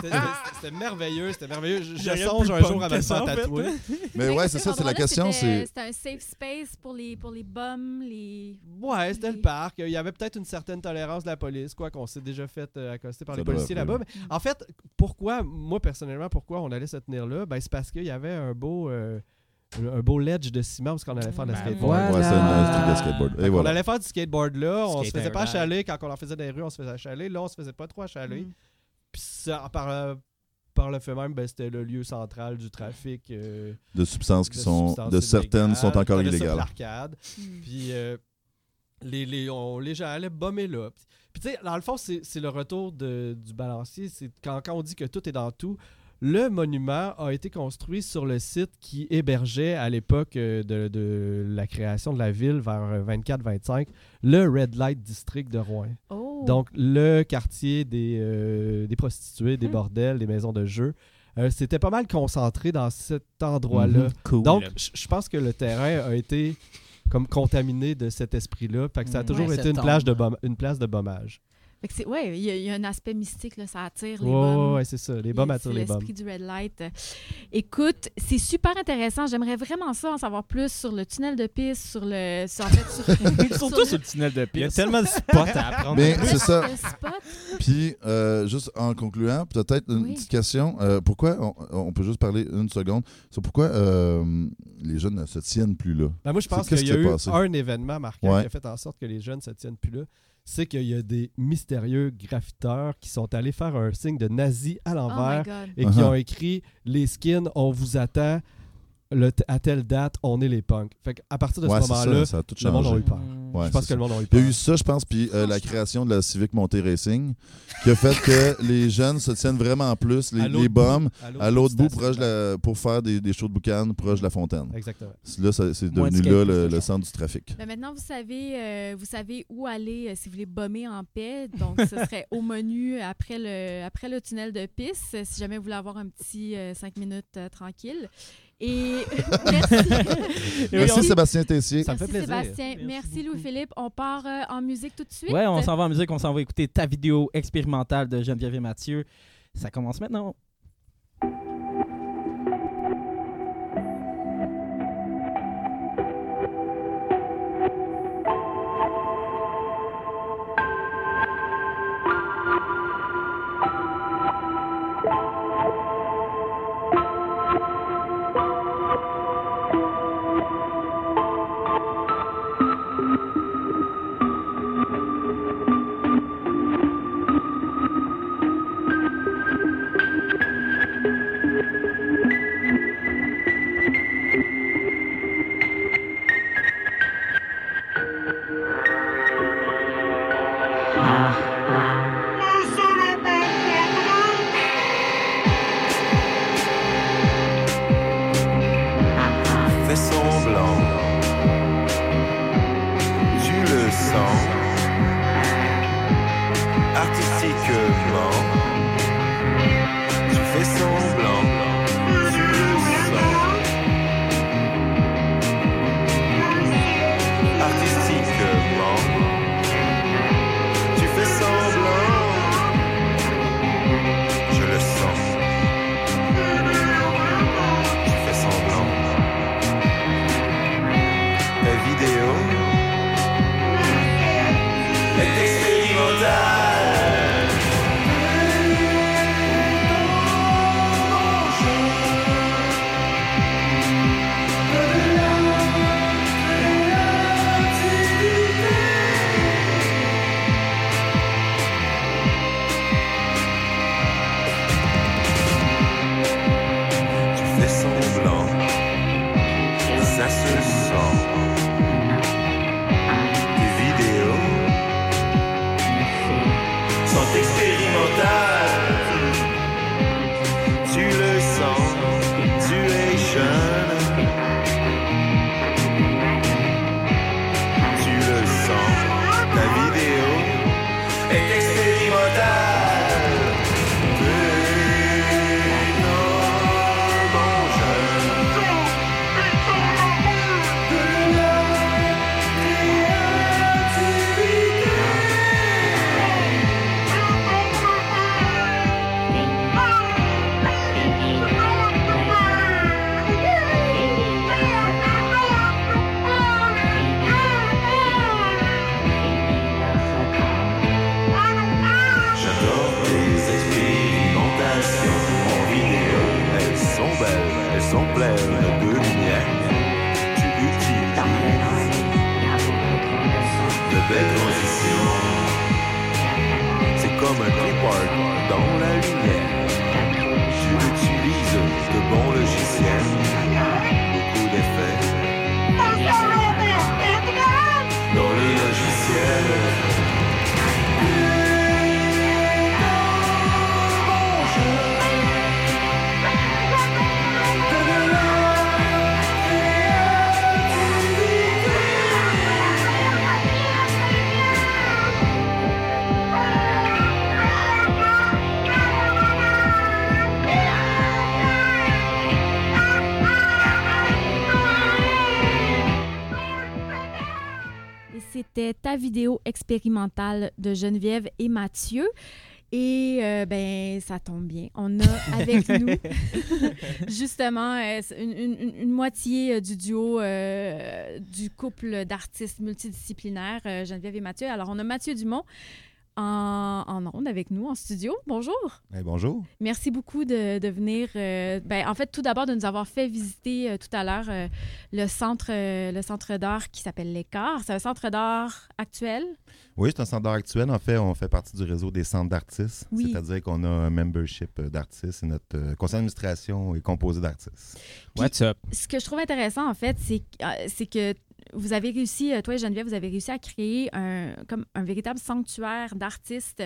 c'était, c'était merveilleux, c'était merveilleux. Je, je songe un jour à me faire tatouer. Mais ouais, c'est, c'est ça, c'est la question. C'était, c'est... c'était un safe space pour les, pour les bums, les... Ouais, c'était les... le parc. Il y avait peut-être une certaine tolérance de la police, quoi, qu'on s'est déjà fait accoster par ça les policiers là-bas. Plus. Mais en fait, pourquoi, moi personnellement, pourquoi on allait se tenir là? Ben, c'est parce qu'il y avait un beau... Euh, un beau ledge de ciment parce qu'on allait faire de la skateboard. Voilà. Ouais, c'est un truc de skateboard. Et voilà. On allait faire du skateboard là, on Skate se faisait pas achaler. Quand on en faisait dans les rues, on se faisait achaler. Là, on se faisait pas trop achaler. Mm. Puis ça, par, euh, par le fait même, ben, c'était le lieu central du trafic. Euh, de substances qui de sont. Substances de certaines sont encore illégales. L'arcade. Mm. Puis euh, les, les, on, les gens allaient bomber là. Puis tu sais, dans le fond, c'est, c'est le retour de, du balancier. C'est quand, quand on dit que tout est dans tout. Le monument a été construit sur le site qui hébergeait à l'époque de, de la création de la ville vers vingt-quatre vingt-cinq, le Red Light District de Rouyn. Oh. Donc, le quartier des, euh, des prostituées, des mmh. bordels, des maisons de jeu. Euh, c'était pas mal concentré dans cet endroit-là. Mmh, cool. Donc, je pense que le terrain a été comme contaminé de cet esprit-là. Fait que ça a toujours ouais, été une place, de bom- une place de bommage. Oui, il y, y a un aspect mystique, là, ça attire les bombes. Oui, ouais, c'est ça, les bombes attirent les bombes. C'est l'esprit du Red Light. Écoute, c'est super intéressant. J'aimerais vraiment ça en savoir plus sur le tunnel de piste, sur le... Sur, en fait, sur, surtout sur le... sur le tunnel de piste. Il y a tellement de spots à apprendre. Mais c'est ça. Puis, euh, juste en concluant, peut-être une oui. petite question. Euh, pourquoi, on, on peut juste parler une seconde, sur pourquoi euh, les jeunes ne se tiennent plus là? Ben moi, je pense c'est, qu'il y a eu passé? un événement marquant ouais. qui a fait en sorte que les jeunes ne se tiennent plus là. C'est qu'il y a des mystérieux graffiteurs qui sont allés faire un signe de nazi à l'envers oh et qui uh-huh. ont écrit « Les skins, on vous attend ». le t- à telle date, on est les punks. Fait qu'à partir de ouais, ce moment-là, ça, ça le monde a eu peur. Ouais, je pense que ça. le monde a eu peur. Il y a eu ça, je pense, puis euh, la création de la Civic Montée Racing qui a fait que les jeunes se tiennent vraiment plus, les, les bombes, à l'autre bout, proche la, pour faire des, des shows de boucan proche de la fontaine. Exactement. Là, ça, c'est devenu là le, le centre du trafic. Ben maintenant, vous savez, euh, vous savez où aller euh, si vous voulez bomber en paix. Donc, ce serait au menu après le, après le tunnel de piste, si jamais vous voulez avoir un petit euh, cinq minutes euh, tranquille. Et merci. merci, merci Sébastien Tessier. Ça me fait plaisir. Sébastien. Merci, merci Louis-Philippe. On part euh, en musique tout de suite. Oui, on s'en va en musique. On s'en va écouter ta vidéo expérimentale de Geneviève et Mathieu. Ça commence maintenant. Ta vidéo expérimentale de Geneviève et Mathieu. Et euh, ben ça tombe bien. On a avec nous justement euh, une, une, une moitié du duo euh, du couple d'artistes multidisciplinaires, euh, Geneviève et Mathieu. Alors, on a Mathieu Dumont, en, en ondes avec nous en studio. Bonjour. Hey, bonjour. Merci beaucoup de, de venir. Euh, ben, en fait, tout d'abord, de nous avoir fait visiter euh, tout à l'heure euh, le centre, euh, le centre d'art qui s'appelle L'Écart. C'est un centre d'art actuel? Oui, c'est un centre d'art actuel. En fait, on fait partie du réseau des centres d'artistes. Oui. C'est-à-dire qu'on a un membership d'artistes et notre euh, conseil d'administration est composé d'artistes. What's up? Ce que je trouve intéressant, en fait, c'est, euh, c'est que vous avez réussi, toi et Geneviève, vous avez réussi à créer un, comme un véritable sanctuaire d'artistes.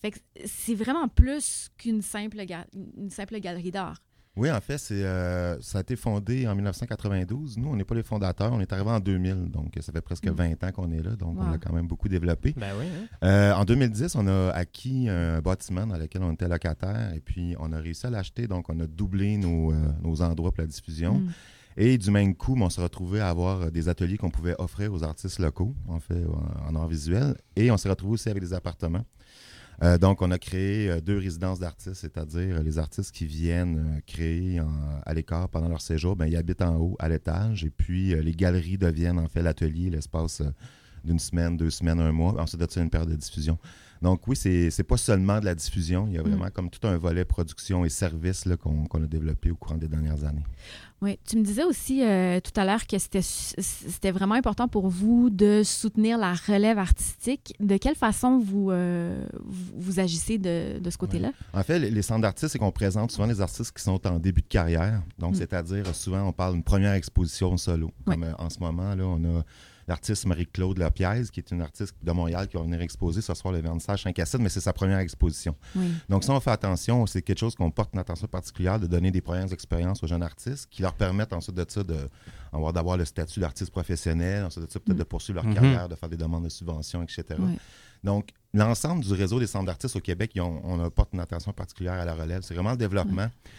Fait que c'est vraiment plus qu'une simple, ga- une simple galerie d'art. Oui, en fait, c'est, euh, ça a été fondé en dix-neuf cent quatre-vingt-douze. Nous, on n'est pas les fondateurs, on est arrivé en deux mille. Donc, ça fait presque vingt ans qu'on est là. Donc, wow. On a quand même beaucoup développé. Ben oui, oui. Euh, en deux mille dix, on a acquis un bâtiment dans lequel on était locataire. Et puis, on a réussi à l'acheter. Donc, on a doublé nos, euh, nos endroits pour la diffusion. Mm. Et du même coup, on se retrouvait à avoir des ateliers qu'on pouvait offrir aux artistes locaux, en fait, en art visuel. Et on s'est retrouvé aussi avec des appartements. Euh, donc, on a créé deux résidences d'artistes, c'est-à-dire les artistes qui viennent créer en, à l'écart pendant leur séjour, bien, ils habitent en haut, à l'étage. Et puis, les galeries deviennent, en fait, l'atelier, l'espace d'une semaine, deux semaines, un mois. Ensuite, c'est une période de diffusion. Donc oui, c'est, c'est pas seulement de la diffusion, il y a vraiment mmh. comme tout un volet production et service là, qu'on, qu'on a développé au courant des dernières années. Oui, tu me disais aussi euh, tout à l'heure que c'était, c'était vraiment important pour vous de soutenir la relève artistique. De quelle façon vous, euh, vous, vous agissez de, de ce côté-là? Oui. En fait, les centres d'artistes, c'est qu'on présente souvent les artistes qui sont en début de carrière. Donc mmh. c'est-à-dire souvent, on parle d'une première exposition solo. Comme oui. euh, en ce moment, là, on a... l'artiste Marie-Claude Lapièze, qui est une artiste de Montréal qui va venir exposer ce soir le vernissage cinq à sept, mais c'est sa première exposition. Oui. Donc, ça, on fait attention. C'est quelque chose qu'on porte une attention particulière de donner des premières expériences aux jeunes artistes qui leur permettent ensuite de ça de, d'avoir le statut d'artiste professionnel, ensuite de ça peut-être mm. de poursuivre leur mm-hmm. carrière, de faire des demandes de subventions, et cetera. Oui. Donc, l'ensemble du réseau des centres d'artistes au Québec, ils ont, on apporte une attention particulière à la relève. C'est vraiment le développement. Oui.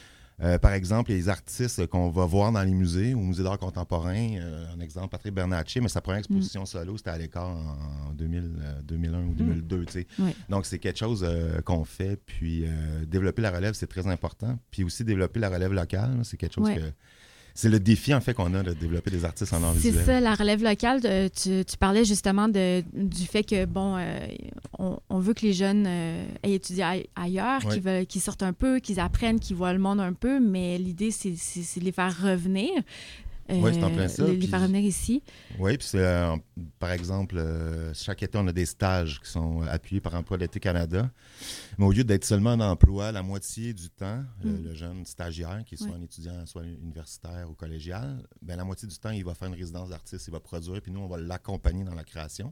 Euh, par exemple, les artistes qu'on va voir dans les musées, au Musée d'art contemporain, euh, un exemple, Patrick Bernatchez, mais sa première exposition mm. solo, c'était à l'écart en deux mille, euh, deux mille un ou deux mille deux, mm. tu sais. Oui. Donc, c'est quelque chose euh, qu'on fait, puis euh, développer la relève, c'est très important. Puis aussi, développer la relève locale, c'est quelque chose oui. que... C'est le défi, en fait, qu'on a de développer des artistes en art visuel. C'est ça, la relève locale. Tu, tu parlais justement de, du fait que, bon, euh, on, on veut que les jeunes euh, aient étudié ailleurs, ouais. qu'ils, veulent, qu'ils sortent un peu, qu'ils apprennent, qu'ils voient le monde un peu, mais l'idée, c'est, c'est, c'est de les faire revenir. Euh, oui, c'est en plein ça. Les, les faire revenir ici. Oui, puis c'est, euh, par exemple, euh, chaque été, on a des stages qui sont appuyés par Emploi d'été Canada. Mais au lieu d'être seulement en emploi la moitié du temps, mm. le, le jeune stagiaire, qui est soit oui. un étudiant, soit universitaire ou collégial, bien, la moitié du temps, il va faire une résidence d'artiste, il va produire, puis nous, on va l'accompagner dans la création.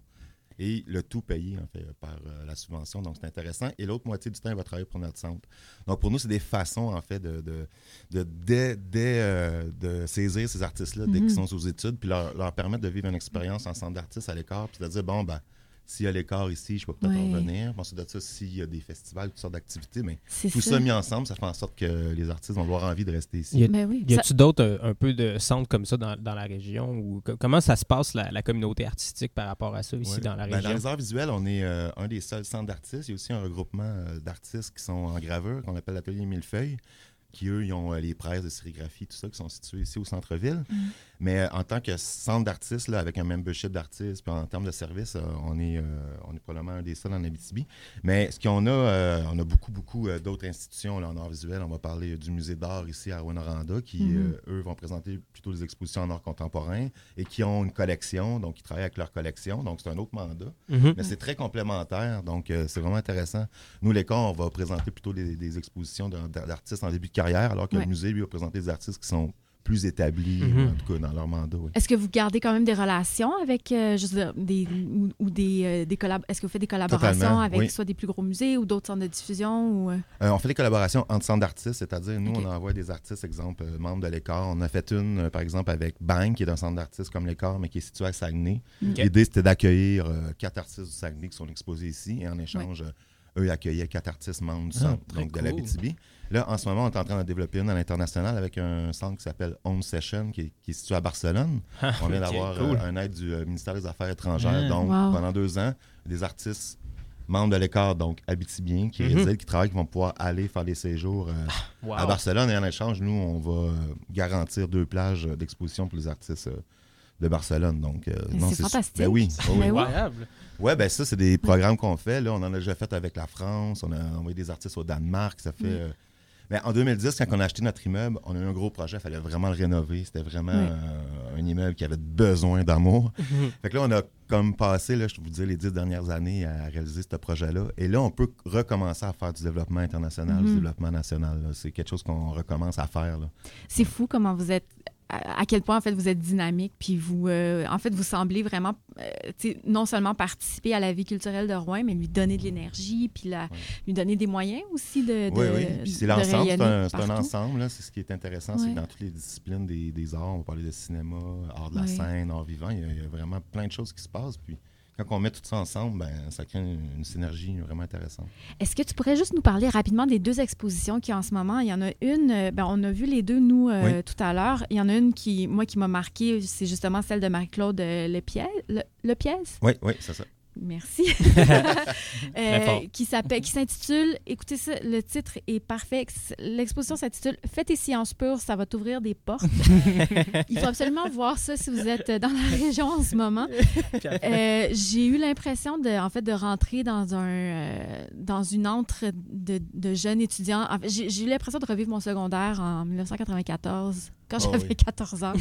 Et le tout payé, en fait, par euh, la subvention. Donc, c'est intéressant. Et l'autre moitié du temps, il va travailler pour notre centre. Donc, pour nous, c'est des façons, en fait, de, de, de, de, de, euh, de saisir ces artistes-là dès mm-hmm. qu'ils sont sous études, puis leur, leur permettre de vivre une expérience en centre d'artistes à l'écart, puis de dire, bon, ben, s'il y a l'écart ici, je peux peut-être ouais. en revenir. Ensuite de ça, s'il y a des festivals, toutes sortes d'activités, mais c'est tout ça. ça mis ensemble, ça fait en sorte que les artistes vont avoir envie de rester ici. Y a, ben oui, y a-tu ça... d'autres un, un peu de centres comme ça dans, dans la région? Ou co- comment ça se passe, la, la communauté artistique, par rapport à ça ici ouais. dans la région? Ben, dans les arts visuels, on est euh, un des seuls centres d'artistes. Il y a aussi un regroupement euh, d'artistes qui sont en gravure, qu'on appelle l'atelier Millefeuille, qui, eux, ils ont euh, les presses de sérigraphie, tout ça, qui sont situés ici au centre-ville. Mmh. Mais euh, en tant que centre d'artistes, là, avec un membership d'artistes, puis en termes de services, euh, on, est, euh, on est probablement un des seuls en Abitibi. Mais ce qu'on a, euh, on a beaucoup, beaucoup euh, d'autres institutions là, en art visuel. On va parler du musée d'art ici à Rouyn-Noranda, qui, mmh. euh, eux, vont présenter plutôt des expositions en art contemporain et qui ont une collection, donc ils travaillent avec leur collection. Donc, c'est un autre mandat. Mmh. Mais c'est très complémentaire, donc euh, c'est vraiment intéressant. Nous, l'Écart, on va présenter plutôt des, des expositions d'artistes en début de carrière. Alors que ouais. le musée, lui, a présenté des artistes qui sont plus établis, mm-hmm. en tout cas, dans leur mandat. Oui. Est-ce que vous gardez quand même des relations avec, euh, je veux dire, des, ou, ou des, euh, des collab- est-ce que vous faites des collaborations Totalement, avec oui. soit des plus gros musées ou d'autres centres de diffusion? Ou... Euh, on fait des collaborations entre centres d'artistes, c'est-à-dire, nous, okay. on envoie des artistes, exemple, euh, membres de l'Écart. On a fait une, euh, par exemple, avec Bang, qui est un centre d'artistes comme l'Écart, mais qui est situé à Saguenay. Okay. L'idée, c'était d'accueillir euh, quatre artistes du Saguenay qui sont exposés ici, et en échange... Ouais. Euh, Eux accueillaient quatre artistes membres du centre, ah, donc cool. de l'Abitibi. Là, en ce moment, on est en train de développer une à l'international avec un centre qui s'appelle Home Session, qui est, qui est situé à Barcelone. Ah, on vient okay, d'avoir cool. euh, un aide du euh, ministère des Affaires étrangères. Ah, donc, wow. pendant deux ans, des artistes membres de l'Écart, donc abitibiens, qui mm-hmm. résident, qui travaillent, qui vont pouvoir aller faire des séjours euh, ah, wow. à Barcelone. Et en échange, nous, on va euh, garantir deux plages euh, d'exposition pour les artistes euh, de Barcelone. Donc, euh, non, c'est, c'est fantastique. Su- ben oui, oh, oui. Incroyable. Oui, bien ça, c'est des programmes qu'on fait. Là, on en a déjà fait avec la France. On a envoyé des artistes au Danemark. Ça fait... Mm. Euh... Mais en deux mille dix, quand on a acheté notre immeuble, on a eu un gros projet. Il fallait vraiment le rénover. C'était vraiment oui. euh, un immeuble qui avait besoin d'amour. Mm-hmm. Fait que là, on a comme passé, là, je vous dis, les dix dernières années à réaliser ce projet-là. Et là, on peut recommencer à faire du développement international, mm-hmm. du développement national. Là. C'est quelque chose qu'on recommence à faire. Là. C'est fou comment vous êtes... à quel point, en fait, vous êtes dynamique, puis vous, euh, en fait, vous semblez vraiment, euh, non seulement participer à la vie culturelle de Rouyn, mais lui donner de l'énergie, puis la, ouais. lui donner des moyens aussi de, de, oui, oui. Puis c'est de l'ensemble, c'est un, c'est un ensemble, là. C'est ce qui est intéressant, ouais. c'est que dans toutes les disciplines des, des arts, on va parler de cinéma, art de la ouais. scène, art vivant, il y, a, il y a vraiment plein de choses qui se passent, puis... Quand on met tout ça ensemble, ben, ça crée une, une synergie vraiment intéressante. Est-ce que tu pourrais juste nous parler rapidement des deux expositions qu'il y a en ce moment? Il y en a une, ben, on a vu les deux, nous, euh, oui. tout à l'heure. Il y en a une qui, moi, qui m'a marquée, c'est justement celle de Marie-Claude Lapièze. Oui, oui, c'est ça. Merci. euh, qui, s'appelle, qui s'intitule, écoutez ça, le titre est parfait. L'exposition s'intitule « Fais tes sciences pures, ça va t'ouvrir des portes ». Il faut absolument voir ça si vous êtes dans la région en ce moment. Euh, j'ai eu l'impression de, en fait, de rentrer dans, un, euh, dans une antre de, de jeunes étudiants. En fait, j'ai, j'ai eu l'impression de revivre mon secondaire en dix-neuf cent quatre-vingt-quatorze. Quand oh j'avais oui. quatorze ans,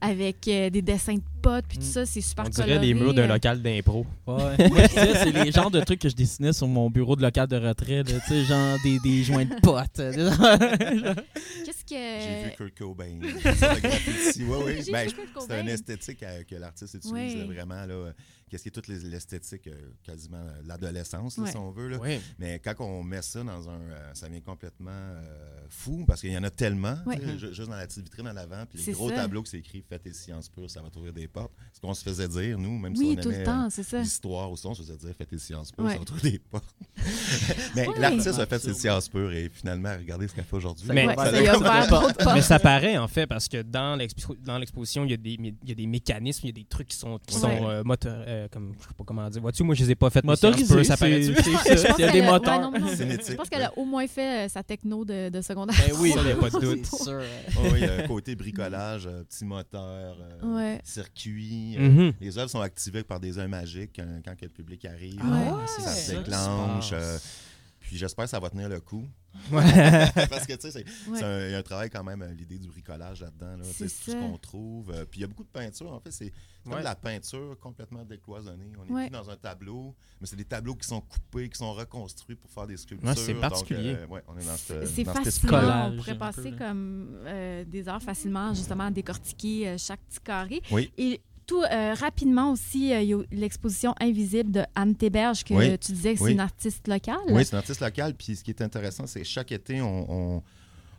avec euh, des dessins de potes, puis tout ça, c'est super coloré. On dirait coloré. Les murs d'un local d'impro. Ouais. Moi, ça, c'est les genres de trucs que je dessinais sur mon bureau de local de retrait, tu sais, genre des, des joints de potes. Qu'est-ce que... J'ai vu Kurt Cobain. Oui, oui. Ben, c'est une esthétique à, que l'artiste utilise oui. là, vraiment, là. Qu'est-ce qui est toute l'esthétique, euh, quasiment l'adolescence, là, ouais. si on veut. Là. Ouais. Mais quand on met ça dans un... Euh, ça vient complètement euh, fou, parce qu'il y en a tellement, ouais. mm-hmm. juste dans la petite vitrine à l'avant, puis les c'est gros ça. Tableaux qui s'écrivent « Faites tes sciences pures, ça va t'ouvrir des portes ». Ce qu'on se faisait dire, nous, même oui, si on tout aimait le temps, c'est ça. L'histoire aussi, on se faisait dire « Faites tes sciences pures, ouais. ça va t'ouvrir des portes ». Mais ouais. l'artiste a fait ses sciences pures et finalement, regardez ce qu'elle fait aujourd'hui. Mais, ouais, ça, ça, mais ça paraît, en fait, parce que dans, l'expo- dans l'exposition, il y, mé- y a des mécanismes, il y a des trucs qui sont, qui ouais. sont euh, moteurs. Euh, comme, je sais pas comment dire. Vois-tu, moi, je les ai pas faites. Motorisé, ça paraît. Il y a des moteurs. Ouais, non, non, je pense qu'elle a au moins fait euh, sa techno de, de secondaire. Ben oui, il n'y a pas de doute. Sûr. Oh, oui, euh, côté bricolage, euh, petit moteur, euh, ouais. circuit. Euh, mm-hmm. Les œuvres sont activées par des œufs magiques euh, quand le public arrive. Ah, ouais. Ça se déclenche. Euh, puis j'espère que ça va tenir le coup. Ouais. Parce que tu sais, il y a un travail quand même, l'idée du bricolage là-dedans, là, c'est tout ce qu'on trouve. Euh, puis il y a beaucoup de peinture, en fait, c'est, c'est ouais. comme la peinture complètement décloisonnée. On est ouais. plus dans un tableau, mais c'est des tableaux qui sont coupés, qui sont reconstruits pour faire des sculptures. Ouais, c'est particulier. Donc, euh, ouais, on est dans ce, c'est dans facile, on pourrait passer peu, comme euh, des heures facilement, justement, à décortiquer euh, chaque petit carré. Oui. Et, tout euh, rapidement aussi, euh, y a l'exposition Invisible de Anne Théberge, que oui, tu disais que oui. c'est une artiste locale. Oui, c'est une artiste locale. Puis ce qui est intéressant, c'est que chaque été, on, on,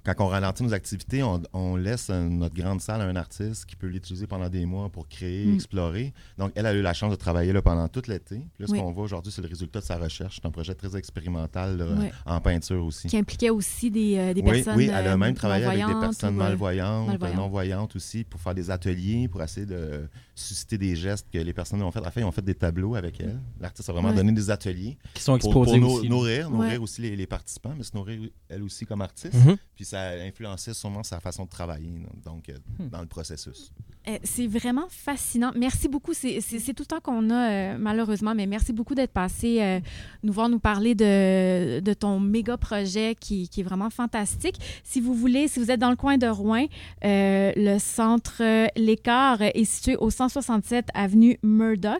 quand on ralentit nos activités, on, on laisse notre grande salle à un artiste qui peut l'utiliser pendant des mois pour créer, mm. explorer. Donc, elle a eu la chance de travailler là, pendant tout l'été. Puis là, ce oui. qu'on voit aujourd'hui, c'est le résultat de sa recherche. C'est un projet très expérimental là, oui. en peinture aussi. Qui impliquait aussi des, euh, des oui, personnes malvoyantes. Oui, elle a même travaillé avec des personnes ou, malvoyantes, malvoyantes. non-voyantes aussi, pour faire des ateliers, pour essayer de... susciter des gestes que les personnes ont fait. En fait, ils ont fait des tableaux avec elle. L'artiste a vraiment ouais. donné des ateliers qui sont exposés pour, pour aussi. nourrir, nourrir ouais. aussi les, les participants, mais se nourrir elle aussi comme artiste. Mm-hmm. Puis ça influençait sûrement sa façon de travailler, donc mm. dans le processus. Euh, c'est vraiment fascinant. Merci beaucoup. C'est, c'est, c'est tout le temps qu'on a, euh, malheureusement, mais merci beaucoup d'être passé euh, nous voir nous parler de, de ton méga projet qui, qui est vraiment fantastique. Si vous voulez, si vous êtes dans le coin de Rouyn, euh, le centre euh, L'Écart est situé au cent soixante-sept avenue Murdoch.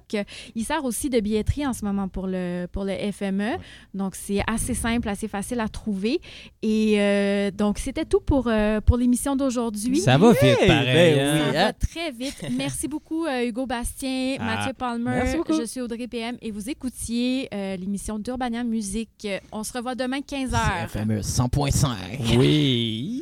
Il sert aussi de billetterie en ce moment pour le, pour le F M E. Donc, c'est assez simple, assez facile à trouver. Et euh, donc, c'était tout pour, euh, pour l'émission d'aujourd'hui. Ça va vite, hey, pareil. Ben, ça oui, va hein. très vite. Merci beaucoup, euh, Hugo Bastien, ah, Mathieu Palmer. Merci beaucoup. Je suis Audrey P M et vous écoutiez euh, l'émission d'Urbania Musique. On se revoit demain, quinze heures. F M E cent virgule cinq. Oui.